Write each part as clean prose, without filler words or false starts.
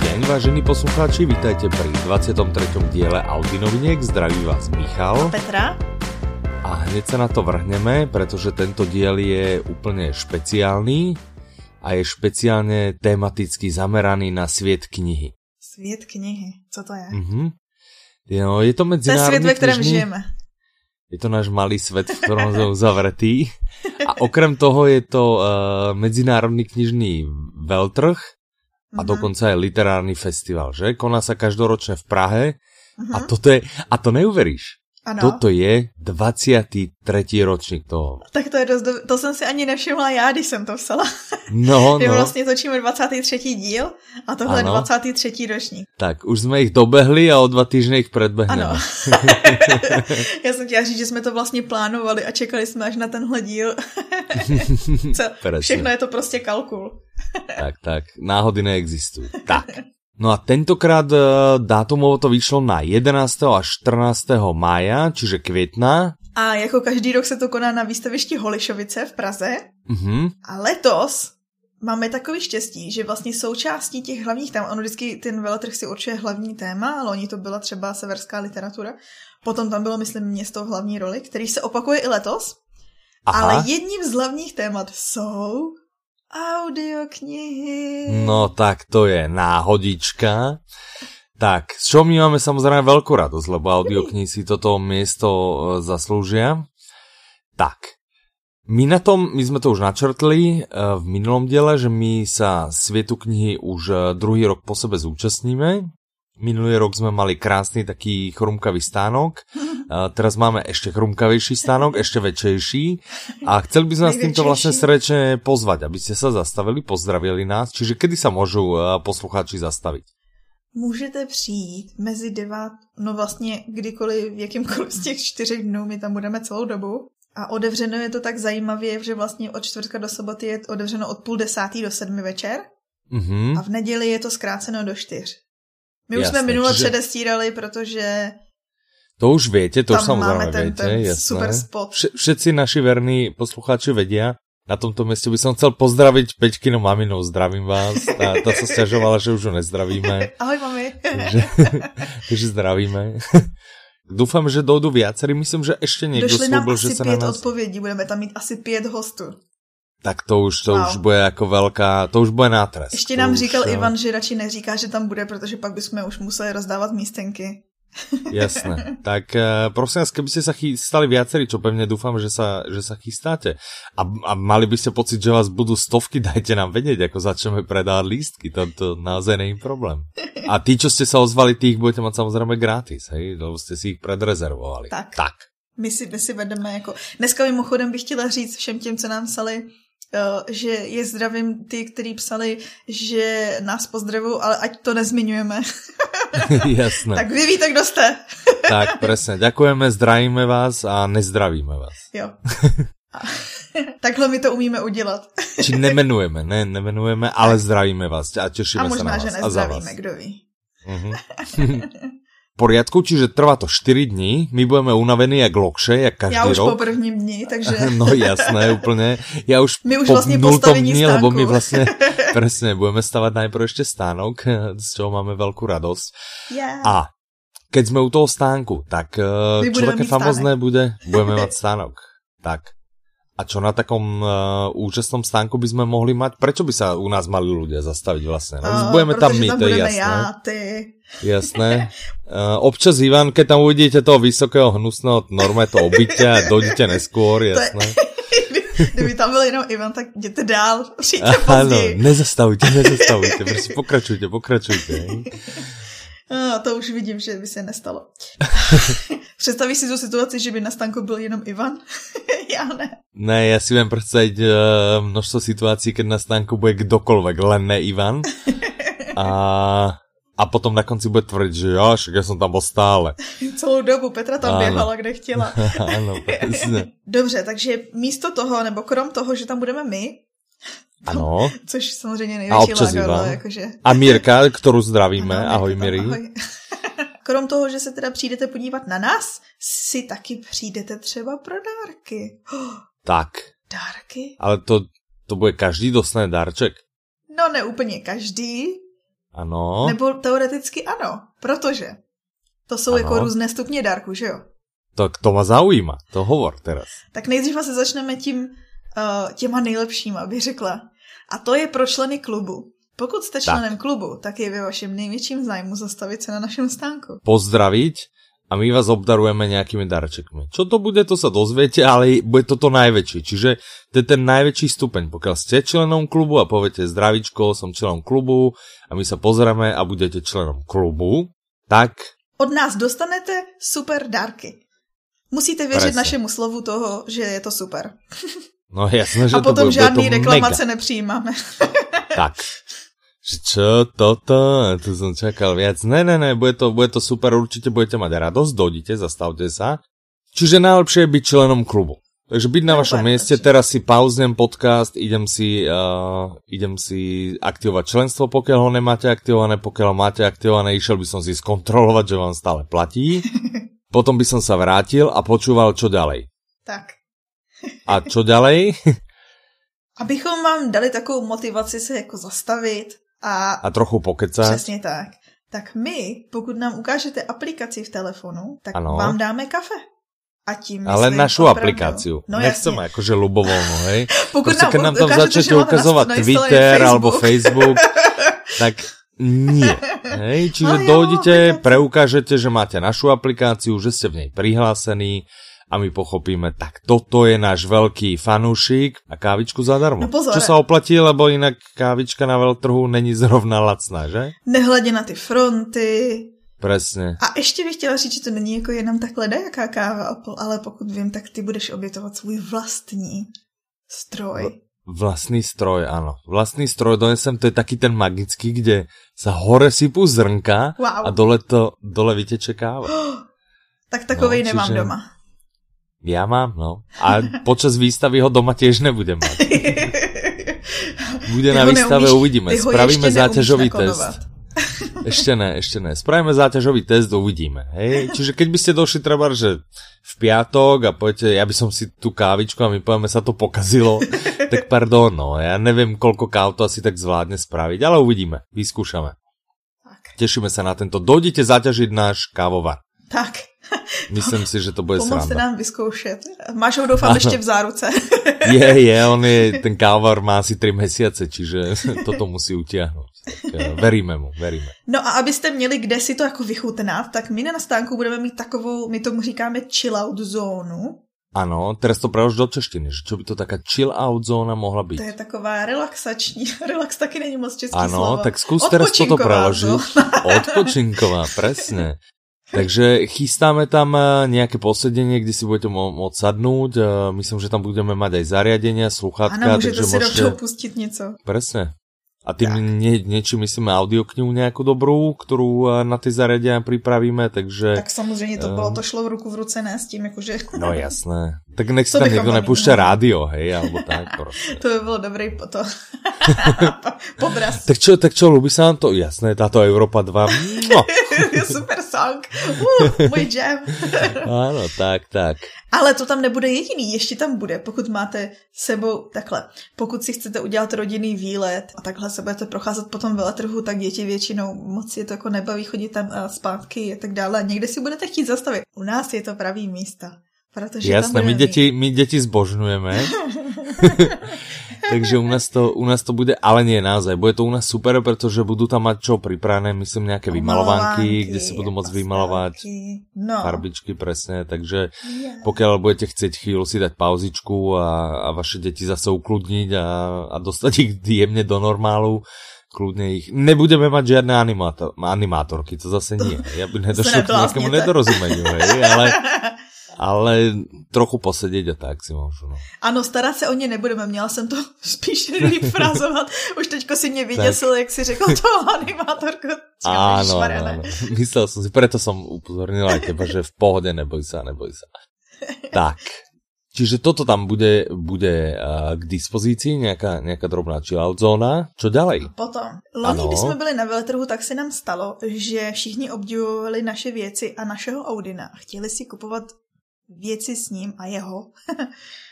Dobrý deň, vážení poslucháči, vítajte pri 23. diele Audinovniek. Zdraví vás Michal. Petra. A hneď sa na to vrhneme, pretože tento diel je úplne špeciálny a je špeciálne tematicky zameraný na svet knihy. Svet knihy, co to je? Mhm. No, je to medzinárodný svet, v ktorom žijeme. Je to náš malý svet, v ktorom sme uzavretí. A okrem toho je to medzinárodný knižný veľtrh a dokonca aj literárny festival, že? Koná sa každoročne v Prahe a toto je, a to neuveríš. Ano. Toto je 23. ročník toho. Tak to je dost, to jsem si ani nevšimla já, když jsem to psala. No, no. Vlastně točíme 23. díl a tohle ano. 23. ročník. Tak, už jsme jich dobehli a o 2 týdny jich předbehneme. Ano. Já jsem chtěla říct, že jsme to vlastně plánovali a čekali jsme až na tenhle díl. Všechno je to prostě kalkul. Tak, náhody neexistují. Tak. No a tentokrát dátumovo to vyšlo na 11. a 14. mája, čiže května. A jako každý rok se to koná na výstavišti Holešovice v Praze. Mm-hmm. A letos máme takový štěstí, že vlastně součástí těch hlavních tém, ono vždycky ten veletrh si určuje hlavní téma, ale oni to byla třeba severská literatura. Potom tam bylo, myslím, město v hlavní roli, který se opakuje i letos. Aha. Ale jedním z hlavních témat jsou... audioknihy. No tak to je náhodička. Tak, s čím my máme samozrejme veľkú radosť, lebo audioknihy si toto miesto zaslúžia. Tak, my sme to už načrtli v minulom diele, že my sa Svietu knihy už druhý rok po sebe zúčastníme. Minulý rok sme mali krásny taký chrumkavý stánok. Teraz máme ešte chrumkavejší stánok, ešte väčšejší a chceli by sme vás týmto vlastne srdečne pozvať, aby ste sa zastavili, pozdravili nás. Čiže kedy sa môžu poslucháči zastaviť? Můžete přijít mezi 9, no vlastně kdykoliv, v jakýmkoliv z těch 4 dnů, my tam budeme celou dobu. A otevřeno je to tak zajímavě, že vlastně od čtvrtka do soboty je otevřeno od 9:30 do 7 večer a v neděli je to zkráceno do 4. My už jsme minule předestírali, protože... To už viete, to tam už samozrejme viete. Jasné. Super spot. Všetci naši verní poslucháči vedia. Na tomto mieste by som chcel pozdraviť Pečkinu maminu. Zdravím vás. Tá sa sťažovala, že už ho nezdravíme. Ahoj, mami. Takže zdravíme. Dúfam, že dojdú viacerí. Myslím, že ešte niekto slúbil, že sa na nás... Došli nám asi 5 odpovedí. Budeme tam mít asi 5 hostů. Tak to už bude jako velká, to už bude nátresk. Ještě nám říkal Ivan, že radši neříká, že tam bude, protože pak bychom už museli rozdávat místenky. Jasné. Tak prosím vás, keby ste sa chystali viacerí, čo pevne dúfam, že sa chystáte a mali by ste pocit, že vás budú 100, dajte nám vedieť, ako začneme predávať lístky, to naozaj nie je problém. A tí, čo ste sa ozvali, tých budete mať samozrejme gratis, hej, lebo ste si ich predrezervovali. Tak. My si vedeme jako... Dneska mimochodem bych chtěla říct všem těm, co nám psali, že je zdravím ty, kteří psali, že nás pozdravují, ale ať to nezmiňujeme. Jasné. Tak vy víte, kdo jste. Tak, presne. Ďakujeme, zdravíme vás a nezdravíme vás. Jo. Takhle my to umíme udělat. Či nemenujeme, nemenujeme, ale zdravíme vás a tešíme sa na vás. A možná, že nezdravíme, kdo ví. Mhm. Poriadku, čiže trvá to 4 dní, my budeme unavení jak lokše, jak každý rok. Ja už po prvním dni, takže... No jasné, úplne. Ja už my už po vlastne postavení dní, stánku. Lebo my vlastne, presne, budeme stavať najprv ešte stánok, z čoho máme veľkú radosť. Yeah. A keď sme u toho stánku, tak my čo také famozné bude? Budeme mať stánok. Tak. A čo na takom účastnom stánku by sme mohli mať? Prečo by sa u nás mali ľudia zastaviť vlastne? No, budeme tam my, to je jasné. Ja, ty. Jasné. Občas Ivan, keď tam uvidíte toho vysokého hnusného normé to obyťa a dojdete neskôr, jasné. Kdyby tam byl jenom Ivan, tak jděte dál, přijďte později. Ano, nezastavujte, prostě pokračujte. No, to už vidím, že by se nestalo. Představíš si tu situaci, že by na stánku byl jenom Ivan? Já ne. Ne, já si viem predstaviť množstvo situácií, keď na stánku bude kdokoľvek, len ne Ivan. A potom na konci bude tvrdiť, že ja som tam bol stále. Celou dobu Petra tam běhala, kde chtěla. Ano, presne. Dobře, takže místo toho, nebo krom toho, že tam budeme my, ano. Což samozřejmě největší lágor, jakože. A Mirka, kterou zdravíme. Ano, ahoj, Miri. Ahoj. Krom toho, že se teda přijdete podívat na nás, si taky přijdete třeba pro dárky. Tak. Dárky? Ale to bude každý dostane dárček. No ne úplně každý, Ano. Nebo teoreticky ano, protože to jsou ano. Jako různé stupně dárku, že jo? Tak to ma zaujíma, to hovor teraz. Tak nejdřív asi začneme těma nejlepšíma, bych řekla. A to je pro členy klubu. Pokud ste členem klubu, tak je ve vašem největším zájmu zastavit se na našem stánku. Pozdraviť a my vás obdarujeme nejakými darčekmi. Čo to bude, to sa dozviete, ale bude toto najväčší. Čiže to je ten najväčší stupeň. Pokiaľ ste členom klubu a poviete zdravičko, som členom klubu a my sa pozrieme a budete členom klubu, tak... Od nás dostanete super dárky. Musíte věřit našemu slovu toho, že je to super. No jasné, že a potom to bude, žádný bude to reklamace mega. Nepřijímáme. Tak. Čo toto? To som čakal viac. Ne, bude to super, určite budete mať radosť, dojdite, zastavte sa. Čiže najlepšie je byť členom klubu. Takže byť na vašom mieste, teraz si pauznem podcast, idem si aktivovať členstvo, pokiaľ ho nemáte aktivované, pokiaľ ho máte aktivované, išiel by som si skontrolovať, že vám stále platí. Potom by som sa vrátil a počúval, čo ďalej. Tak. A čo ďalej? Abychom vám dali takovou motivaci se jako zastavit a trochu pokecat. Přesně tak. Tak my, pokud nám ukážete aplikaci v telefonu, tak ano. Vám dáme kafe. A tím ale našu aplikaci. No nechceme jakože ľubovolno, hej? Pokud prostě, nám tam začnete ukazovat Twitter alebo Facebook, tak nie. Hej? Čiže no, dojdete, preukážete, že máte našu aplikáciu, že ste v nej prihlásení, a my pochopíme, tak toto je náš veľký fanúšik a kávičku zadarmo. No pozor. Čo sa oplatí, lebo inak kávička na veľtrhu není zrovna lacná, že? Nehledě na ty fronty. Presne. A ešte bych chtěla říct, že to není jako jenom takhle dajaká káva, ale pokud vím, tak ty budeš obětovat svůj vlastní stroj. Vlastný stroj, áno. Vlastný stroj donesem, to je taký ten magický, kde sa hore sypú zrnka wow. A dole vyteče káva. Oh, tak takovej nemám doma. Ja mám, no. A počas výstavy ho doma tiež nebudem mať. Bude na výstave, uvidíme. Spravíme záťažový test. Ešte ne. Spravíme záťažový test, uvidíme. Hej? Čiže keď by ste došli treba, že v piatok a poďte, ja by som si tú kávičku a my povieme, sa to pokazilo, tak pardon, no. Ja neviem, koľko káv to asi tak zvládne spraviť, ale uvidíme. Vyskúšame. Tak. Tešíme sa na tento. Dojdite zaťažiť náš kávovar. Tak. Myslím si, že to bude sranda. Pomôžte nám vyskúšať. Máš ho doufám ešte v záruce. Ten kávar má asi 3 mesiace, čiže toto musí utiahnuť. Tak, veríme mu. No a abyste měli kde si to jako vychutnat, tak my na stánku budeme mít takovou, my tomu říkáme chill out zónu. Ano, teraz to prelož do češtiny, že čo by to taká chill out zóna mohla byť. To je taková relaxační, relax taky není moc český slovo. Ano, tak skús teraz toto preložiť. Odpočinková, presne. Takže chystáme tam nejaké posedenie, kde si budete môcť sadnúť. Myslím, že tam budeme mať aj zariadenia, sluchátka. Áno, môžete si do toho pustiť niečo. Presne. A tým niečím myslíme audioknihu nejakú dobrú, ktorú na tie zariadenia pripravíme, takže... Tak samozrejme to šlo v ruku v ruce, ne s tým, akože... No jasné. Tak nech si tam niekto nepúšťa rádio, hej, alebo tak proste. To by bolo dobrý potom. Podraz. Tak čo, ľúbi sa nám to? Jasné, táto Europa 2. No. Super song. Můj jam. Ano, tak. Ale to tam nebude jediný, ještě tam bude, pokud máte sebou takhle. Pokud si chcete udělat rodinný výlet a takhle se budete procházet po tom veletrhu, tak děti většinou moc je to jako nebaví chodit tam zpátky a tak dále. Někde si budete chtít zastavit. U nás je to pravý místa. Jasné, my děti zbožňujeme. Takže u nás to bude, ale nie naozaj, bude to u nás super, pretože budú tam mať čo pripravené, myslím nejaké vymalovanky, kde si budú môcť vymalovať farbičky, presne, takže pokiaľ budete chcieť chvíľu si dať pauzičku a vaše deti zase ukludniť a dostať ich jemne do normálu, kľudne ich, nebudeme mať žiadne animátorky, to zase nie, ja by nedošlo k nejakému nedorozumeniu, ale trochu posedět a tak si můžu. No. Ano, starat se o ně nebudeme, měla jsem to spíš frázovat. Už teďko si mě vyděsil, jak si řekl toho animátorku. Ano. Myslel jsem si, preto jsem upozornila teba, že v pohodě, neboj se. Tak, čiže toto tam bude k dispozici, nějaká drobná chill zóna. Co ďalej? Potom, loni, když jsme byli na veletrhu, tak se nám stalo, že všichni obdivovali naše věci a našeho Audina a chtěli si kupovat věci s ním a jeho.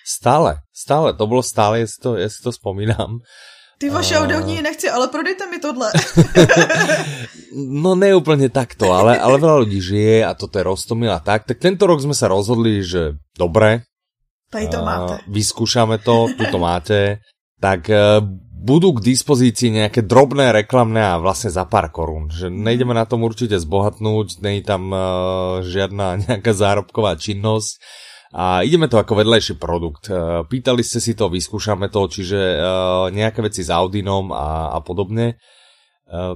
Stále, to bylo, jestli to vzpomínám. Ty vaše audioknihy nechci, ale prodejte mi tohle. No ne úplne takto, ale veľa ľudí žije a toto je roztomil a tak. Tak tento rok sme sa rozhodli, že dobre, to máte. Vyskúšame to, tu to máte. Tak budú k dispozícii nejaké drobné reklamné a vlastne za pár korún. Že nejdeme na tom určite zbohatnúť, nie je tam žiadna nejaká zárobková činnosť. A ideme to ako vedlejší produkt. Pýtali ste si to, vyskúšame to, čiže nejaké veci s Audinom a podobne.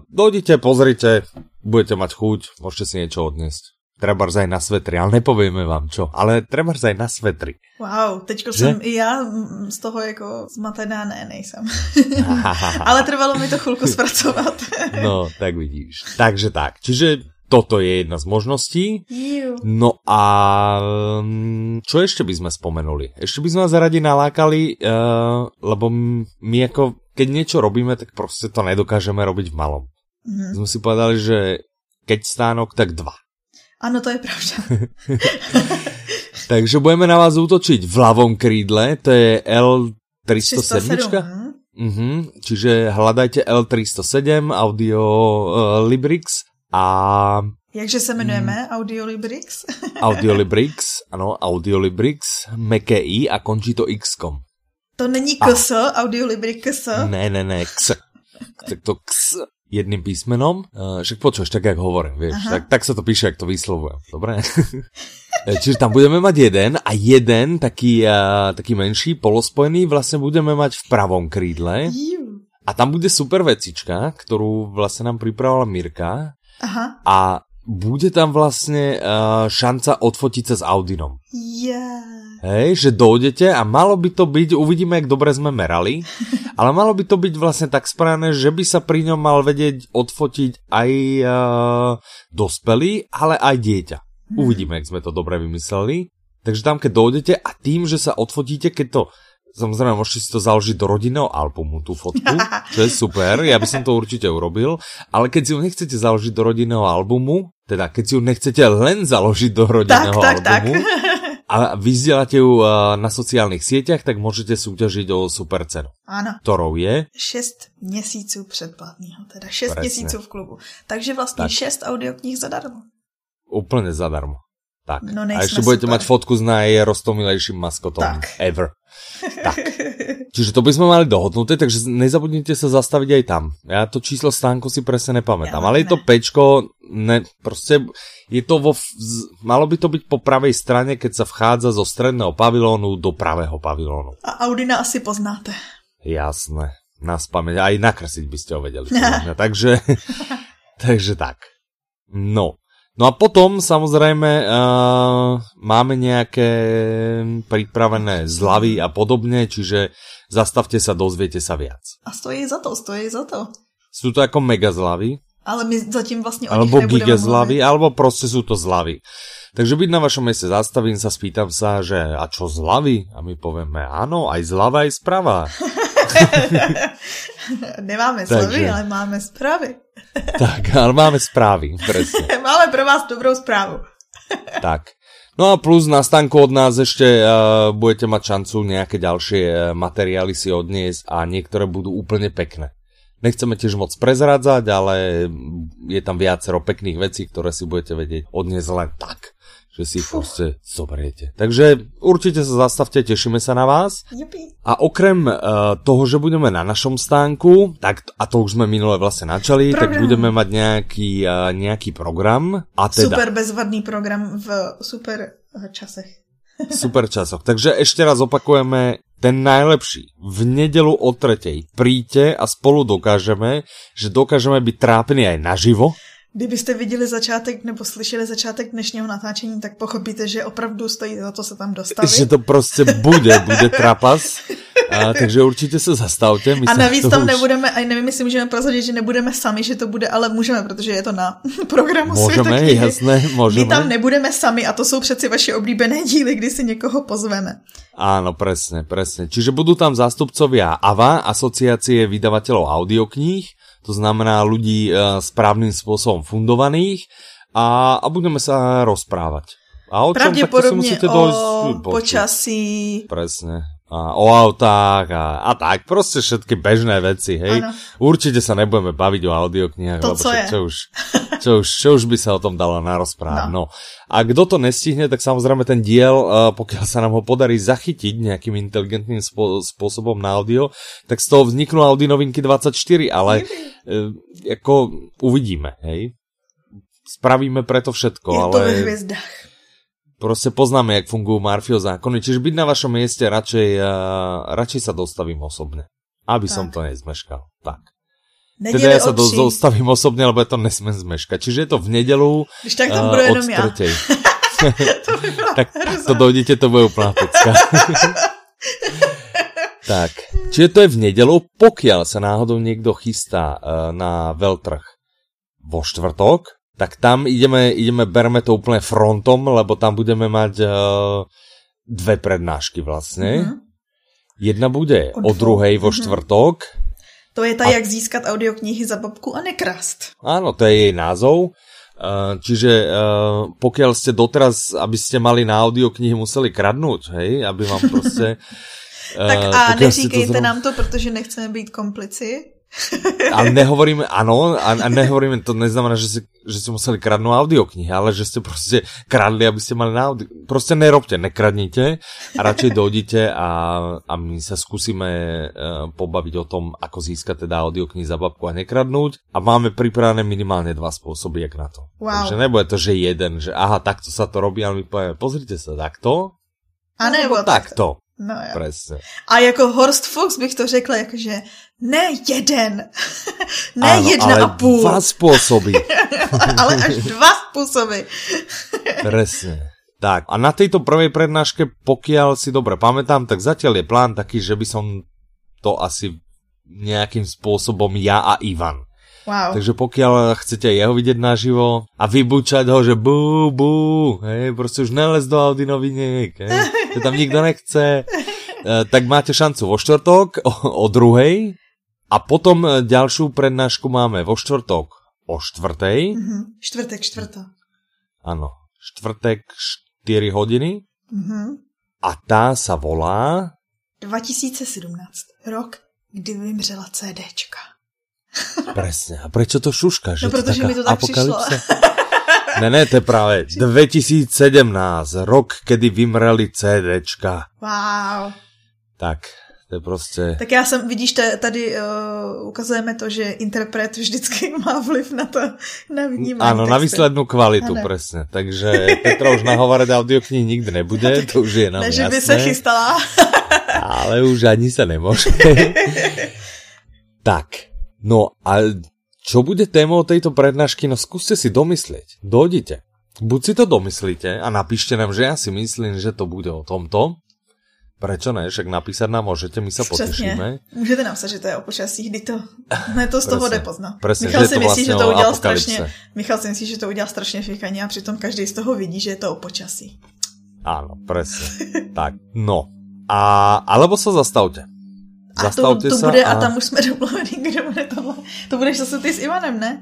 Dojdite, pozrite, budete mať chuť, môžete si niečo odniesť. Trebárs aj na svetri, ale nepovieme vám čo, ale trebárs aj na svetri. Wow, teďko som i ja z toho jako zmatená, nejsem. Ale trvalo mi to chvilku spracovať. No, tak vidíš. Takže tak, čiže... Toto je jedna z možností. No a čo ešte by sme spomenuli? Ešte by sme vás radi nalákali, lebo my ako, keď niečo robíme, tak proste to nedokážeme robiť v malom. Mm-hmm. Sme si povedali, že keď stánok, tak 2. Áno, to je pravda. Takže budeme na vás útočiť v ľavom krídle, to je L307. Mhm, čiže hľadajte L307 Audiolibrix. A... Jakže se jmenujeme? Audiolibrix? Audiolibrix, ano, Audiolibrix MKI a končí to X-kom. To není KS, Audiolibrix. Ne, X. Tak to X jedným písmenom. Však počuješ, tak jak hovorím, vieš. Tak sa to píše, jak to vyslovujem. Dobre? Čiže tam budeme mať jeden taký menší, polospojený, vlastne budeme mať v pravom krídle. A tam bude super vecička, ktorú vlastne nám pripravila Mirka. Aha. A bude tam vlastne šanca odfotiť sa s Audinom. Hej, že dojdete a malo by to byť, uvidíme, jak dobre sme merali, ale malo by to byť vlastne tak správne, že by sa pri ňom mal vedieť odfotiť aj dospelý, ale aj dieťa. Uvidíme, jak sme to dobre vymysleli. Takže tam, keď dojdete a tým, že sa odfotíte, keď to... Samozrejme, môžete si to založiť do rodinného albumu, tú fotku, čo je super, ja by som to určite urobil, ale keď si ju nechcete založiť do rodinného albumu, teda keď si ju nechcete len založiť do rodinného albumu a vyzdielate ju na sociálnych sieťach, tak môžete súťažiť o super cenu. Áno. Ktorou je? 6 měsíců předplatného, teda 6 měsíců v klubu. Takže vlastne 6 audiokníh zadarmo. Úplne zadarmo. Tak. No, a ešte budete mať fotku s najroztomilejším maskotom ever. Tak. Čiže to by sme mali dohodnuté, takže nezabudnite sa zastaviť aj tam. Ja to číslo stánku si presne nepamätám, ale je to Pečko, proste je to malo by to byť po pravej strane, keď sa vchádza zo stredného pavilónu do pravého pavilónu. A Audina asi poznáte. Jasné, na spamäť, aj nakresiť by ste ho vedeli. Takže tak. No. No a potom, samozrejme, máme nejaké pripravené zľavy a podobne, čiže zastavte sa, dozviete sa viac. A stojí za to. Sú to ako mega zľavy. Ale my zatím vlastne o nich nebudeme. Alebo giga zľavy, alebo proste sú to zľavy. Takže byť na vašom meste, zastavím sa, spýtam sa, že a čo zľavy? A my povieme, áno, aj zľava, aj sprava. Nemáme slovy, ale máme správy. Tak, ale máme správy, presne. Máme pre vás dobrou správu. Tak. No a plus na stánku od nás ešte budete mať šancu nejaké ďalšie materiály si odniesť a niektoré budú úplne pekné. Nechceme tiež moc prezrádzať, ale je tam viacero pekných vecí, ktoré si budete vedieť odniesť len tak, že si proste zoberiete. Takže určite sa zastavte, tešíme sa na vás. Jupi. A okrem toho, že budeme na našom stánku, tak, a to už sme minule vlastne načali, tak budeme mať nejaký program. A teda, super bezvadný program v super časech. Super časoch. Takže ešte raz opakujeme ten najlepší. V nedeľu o 3:00 príďte a spolu dokážeme, že dokážeme byť trápni aj naživo. Kdybyste viděli začátek nebo slyšeli začátek dnešního natáčení, tak pochopíte, že opravdu stojí za to se tam dostavit. Že to prostě bude trapas. Takže určitě se zastavte. A navíc tam nebudeme, a nevím, jestli můžeme prozradit, že nebudeme sami, že to bude, ale můžeme, protože je to na programu Světa knihy. Můžeme, jasné, můžeme. My tam nebudeme sami a to jsou přeci vaše oblíbené díly, kdy si někoho pozveme. Áno, presne. Čiže budú tam zástupcovia Ava, asociácie vydavateľov audiokníh, to znamená ľudí správnym spôsobom fundovaných a budeme sa rozprávať. A o čom takto si musíte dojsť? Pravdepodobne o počasí. Presne. o autách a tak, proste všetky bežné veci, hej. Ano. Určite sa nebudeme baviť o audioknihách, lebo čo už by sa o tom dalo narozprávať. No. A kto to nestihne, tak samozrejme ten diel, pokiaľ sa nám ho podarí zachytiť nejakým inteligentným spôsobom na audio, tak z toho vzniknú Audi novinky 24, ale ako uvidíme, hej. Spravíme preto všetko, ale... Je to ve hviezdách. Proste poznáme, jak fungujú Murphyho zákony, čiže byť na vašom mieste radšej sa dostavím osobne. Aby tak som to nezmeškal. Tak. Teda ja sa dostavím osobne, lebo ja to nesmiem zmeškať. Čiže je to v nedelu tak tam od 3. To by bola tak hrozná. To dojdete, to bude úplná pecka. Tak. Čiže to je v nedelu, pokiaľ sa náhodou niekto chystá na veľtrh vo štvrtok, tak tam ideme, berme to úplne frontom, lebo tam budeme mať dve prednášky vlastne. Mm-hmm. Jedna bude o 2:00 vo štvrtok. To je tá, jak získať audioknihy za babku a nekrást. Áno, to je jej názov. Čiže pokiaľ ste doteraz, aby ste mali na audioknihy museli kradnúť, hej, aby vám proste... Tak a neříkejte nám to, pretože nechceme byť komplici. A nehovoríme, áno, a nehovoríme, to neznamená, že ste museli kradnúť audioknihy, ale že ste proste kradli, aby ste mali na audio. Proste nerobte, nekradnite a radšej dojdite a my sa skúsime pobaviť o tom, ako získať teda audioknihy za babku a nekradnúť, a máme pripravené minimálne 2 spôsoby, jak na to. Wow. Takže nebude to, že jeden, že aha, takto sa to robí, ale my povieme, pozrite sa, takto a nebo takto. No, ja. Presne. A jako Horst Fuchs bych to řekla, jakože ne jeden, ne ano, jedna a půl. 2 spôsoby. Ale až 2 spôsoby. Presne. Tak a na tejto prvej prednáške, pokiaľ si dobre pamätám, tak zatiaľ je plán taký, že by som to asi nejakým spôsobom ja a Ivan. Wow. Takže pokiaľ chcete jeho vidieť naživo a vybučať ho, že bú, bú, hej, proste už nelez do Audi noviniek, hej, že tam nikto nechce, tak máte šancu vo štvrtok o 2:00 a potom ďalšiu prednášku máme vo štvrtok o 4:00. Mm-hmm. Štvrtok. Áno, štvrtek 4 hodiny a tá sa volá 2017, rok, kdy vymřela CDčka. Presne. A prečo to šuška? Že no, pretože mi to tak apokalypsa prišlo. Ne, to je práve 2017, rok, kedy vymreli CDčka. Wow. Tak, to je proste... Tak já jsem, vidíš, tady ukazujeme to, že interpret vždycky má vliv na to, na vnímání. Áno, na výslednú kvalitu, ano. Presne. Takže Petra už nahovorať audioknihy nikdy nebude, no, to už je nám jasné. Že by sa chystala. Ale už ani sa nemôže. Tak. No a čo bude témou tejto prednášky? No skúste si domyslieť. Dojdite. Buď si to domyslíte a napíšte nám, že ja si myslím, že to bude o tomto. Prečo ne? Však napísať nám môžete, my sa potešíme. Môžete nám sa, že to je o počasí, kdy to... Ne, to z toho nepoznám. Michal si myslí, že to udělal strašne... fíkanie a přitom každý z toho vidí, že je to o počasí. Áno, presne. Tak, no. Alebo sa zastavte. A to bude, a tam už sme domluvení, kde bude tohle. To budeš zase ty s Ivanem, ne?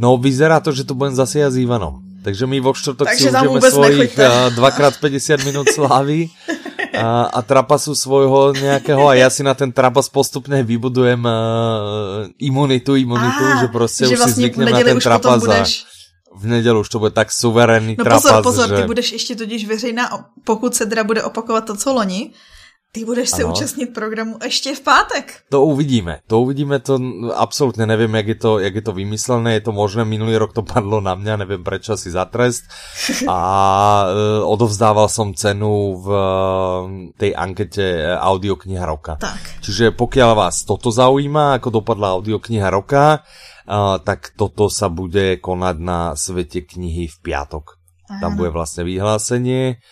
No, vyzerá to, že to budem zase ja s Ivanom. Takže my vo štvrtok si užijeme svojich 2x50 minút slávy a trapasu svojho nejakého, a ja si na ten trapas postupne vybudujem imunitu, že proste že už si zvyknem na ten trapas a v nedelu už to bude tak suverénny trapas. No pozor, že... ty budeš ešte totiž veřejná, pokud se teda bude opakovat to, co loni. Ty budeš se účastnit programu ještě v pátek. To uvidíme, to absolutně nevím, jak je to vymyslené, je to možné, minulý rok to padlo na mě, nevím prečo, asi za trest, a odovzdával som cenu v tej ankete Audiokniha Roka. Tak. Čiže pokiaľ vás toto zaujíma, ako dopadla Audiokniha Roka, tak toto sa bude konať na Svete knihy v piatok. Aha. Tam bude vlastne vyhlásenie,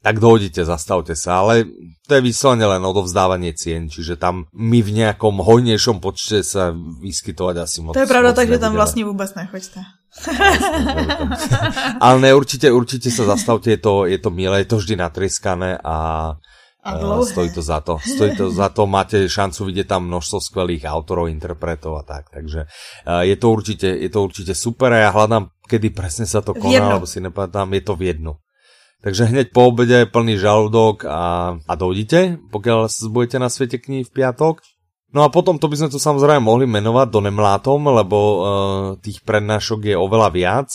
tak dohodite, zastavte sa, ale to je vyslovene len odovzdávanie cien, čiže tam my v nejakom hojnejšom počte sa vyskytovať asi moc. To je pravda, takže tam vlastne vôbec nechoďte. Ale ne, určite sa zastavte, je to milé, je to vždy natrieskané a stojí to za to. Máte šancu vidieť tam množstvo skvelých autorov, interpretov a tak, takže je to určite super a ja hľadám, kedy presne sa to koná, alebo si nepamätám, je to v jednu. Takže hneď po obede plný žalúdok a dojdite, pokiaľ budete na Svete kníh v piatok. No a potom to by sme tu samozrejme mohli menovať donemlátom, lebo tých prednášok je oveľa viac,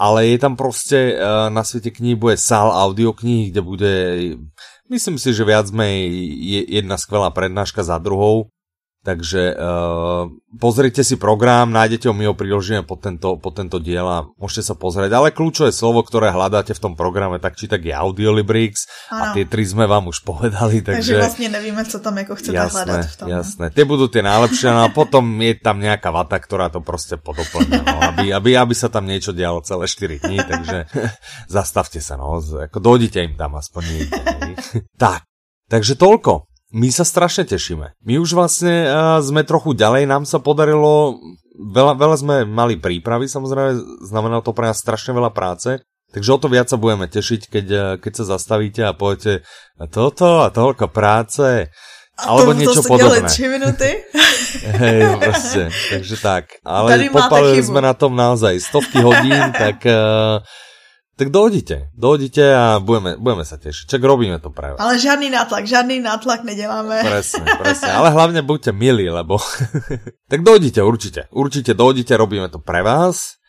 ale je tam proste na Svete kníh bude sál audiokníh, kde bude, myslím si, že viac menej jedna skvelá prednáška za druhou. Takže pozrite si program, nájdete ho, my ho priložíme pod tento diel a môžete sa pozrieť. Ale kľúčové slovo, ktoré hľadáte v tom programe, tak či tak je Audiolibrix a tie tri sme vám už povedali. Takže vlastne nevieme, co tam ako chcete hľadať v tom. Jasné, tie budú tie najlepšie, no a potom je tam nejaká vata, ktorá to proste podoplňa, no, aby sa tam niečo dialo celé 4 dní, takže zastavte sa, no, ako dojdite im tam aspoň niekde. Tak, takže toľko. My sa strašne tešíme. My už vlastne sme trochu ďalej, nám sa podarilo, veľa sme mali prípravy, samozrejme, znamenalo to pre nás strašne veľa práce, takže o to viac sa budeme tešiť, keď sa zastavíte a poviete toto a toľko práce, alebo niečo podobné. A to sú 3 minúty. Hej, proste, takže tak. Ale popálili sme na tom naozaj stovky hodín, tak... Tak dojdite a budeme sa tešiť. Čak robíme to práve. Ale žádný nátlak nedeláme. Presne. Ale hlavne buďte milí, lebo... Tak dojdite, určite dojdite, robíme to pre vás.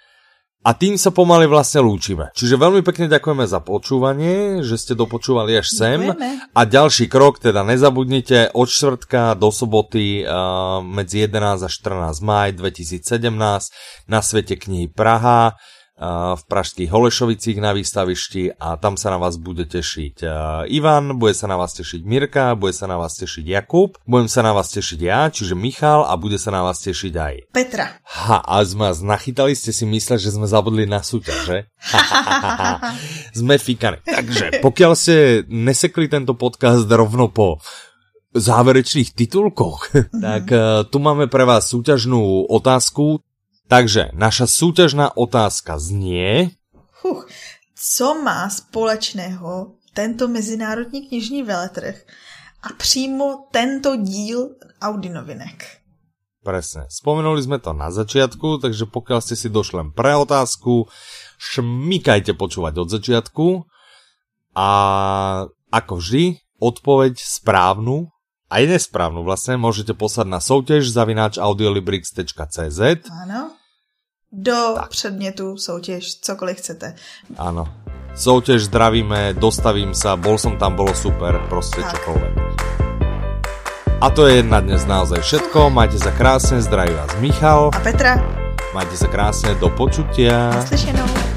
A tým sa pomaly vlastne lúčime. Čiže veľmi pekne ďakujeme za počúvanie, že ste dopočúvali až sem. Ďakujeme. A ďalší krok, teda nezabudnite, od štvrtka do soboty medzi 11 a 14 máj 2017 na Svete knihy Praha, v pražských Holešovicích na výstavišti a tam sa na vás bude tešiť Ivan, bude sa na vás tešiť Mirka, bude sa na vás tešiť Jakub, budem sa na vás tešiť ja, čiže Michal a bude sa na vás tešiť aj Petra. Ha, a sme vás nachytali, ste si mysleli, že sme zabudli na súťaž, že? Sme fíkani. Takže, pokiaľ ste nesekli tento podcast rovno po záverečných titulkoch, tak tu máme pre vás súťažnú otázku. Takže naša súťažná otázka znie... Co má společného tento mezinárodní knižní veletrh a přímo tento díl Audinovinek? Presne, spomenuli sme to na začiatku, takže pokiaľ ste si došli len pre otázku, šmykajte počúvať od začiatku a ako vždy, odpoveď správnu aj nesprávnu vlastne môžete poslať na soutěž @audiolibrix.cz. Áno. Do tak. Předmětu soutěž, cokoliv chcete. Áno. Soutěž zdravíme, dostavím sa, bol som tam, bolo super, proste tak. Čokoľvek. A to je na dnes naozaj všetko. Majte sa krásne, zdraví vás Michal. A Petra. Majte sa krásne, do počutia. Naslyšenou.